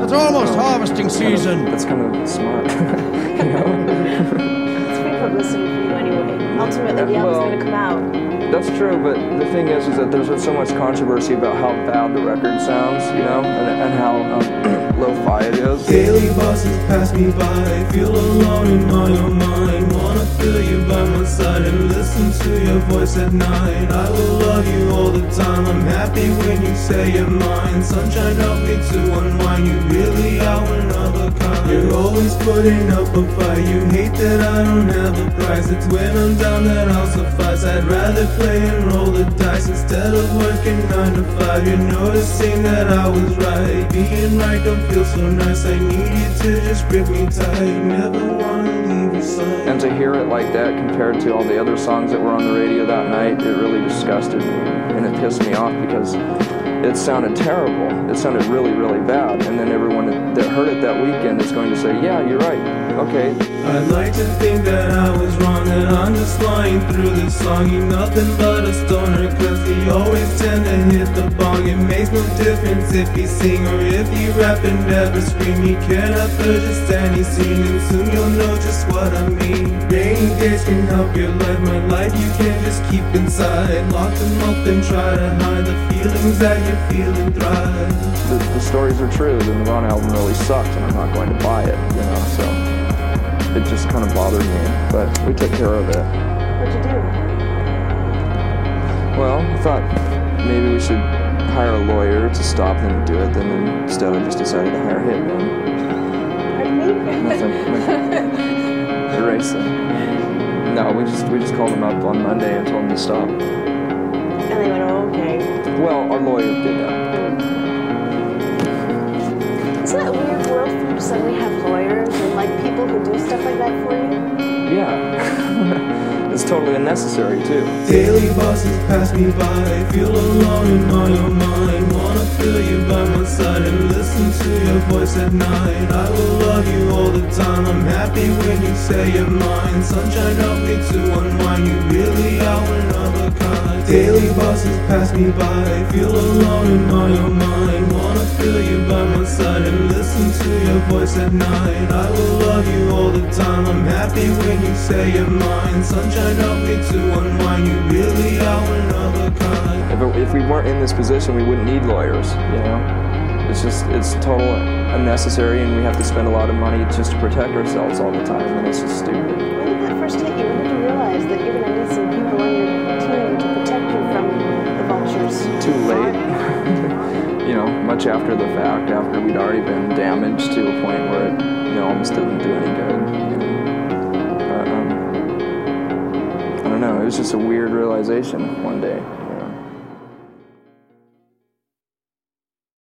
It's almost harvesting season. That's kind of smart. You know? It's free publicity for you anyway. Ultimately, the album's going to come out. That's true, but the thing is that there's been so much controversy about how bad the record sounds, you know, and how lo-fi it is. Daily buses pass me by, I feel alone in my own mind. Wanna feel you by my side and listen to your voice at night. I will love you all the time, I'm happy when you say you're mine. Sunshine, help me to unwind, you really are another kind. You're always putting up a fight, you hate that I don't have a price. It's when I'm down that I'll suffice, I'd rather play and roll the dice instead of working 9 to 5. You're noticing that I was right, being right don't feel so nice. I need you to just grip me tight, never wanna leave your side. And to hear it like that compared to all the other songs that were on the radio that night, it really disgusted me and it pissed me off because it sounded terrible. It sounded really, really bad. And then everyone that heard it that weekend is going to say, yeah, you're right, okay. I'd like to think that I was wrong, that I'm just lying through this song. Ain't nothing but a stoner, cause he always tend to hit the bong. It makes no difference if he sing or if he rap and never scream. He cannot purchase any scene, and soon you'll know just what I mean. Rainy days can help your life, my life you can't just keep inside. Lock them up and try to hide the feelings that you the stories are true. The Nirvana album really sucked, and I'm not going to buy it, you know, so it just kind of bothered me, but we took care of it. What'd you do? Well, I thought maybe we should hire a lawyer to stop them to do it, then instead I just decided to hire Hitman. Pardon me? Nothing. Erase them. No, we just called them up on Monday and told them to stop. And they went, oh, okay. Well, our lawyer did that. Isn't that weird world where you suddenly have lawyers and like people who do stuff like that for you? Yeah. It's totally unnecessary, too. Daily buses pass me by, I feel alone in my own mind. Wanna feel you by my side and listen to your voice at night. I will love you all the time, I'm happy when you say you're mine. Sunshine, help me to unwind, you really are another kind. Daily buses pass me by, I feel alone in my own mind. Wanna feel you by my side and listen to your voice at night. I will love you all the time, I'm happy when you say you're mine. Sunshine, help me to unwind, you really are another kind. If we weren't in this position, we wouldn't need lawyers, you know? It's total unnecessary, and we have to spend a lot of money just to protect ourselves all the time, and it's just stupid. When did that first hit you? When did you realize that you're going to need some people on your team to protect you from the vultures? Too late. You know, much after the fact, after we'd already been damaged to a point where it, you know, almost didn't do any good. It was just a weird realization one day.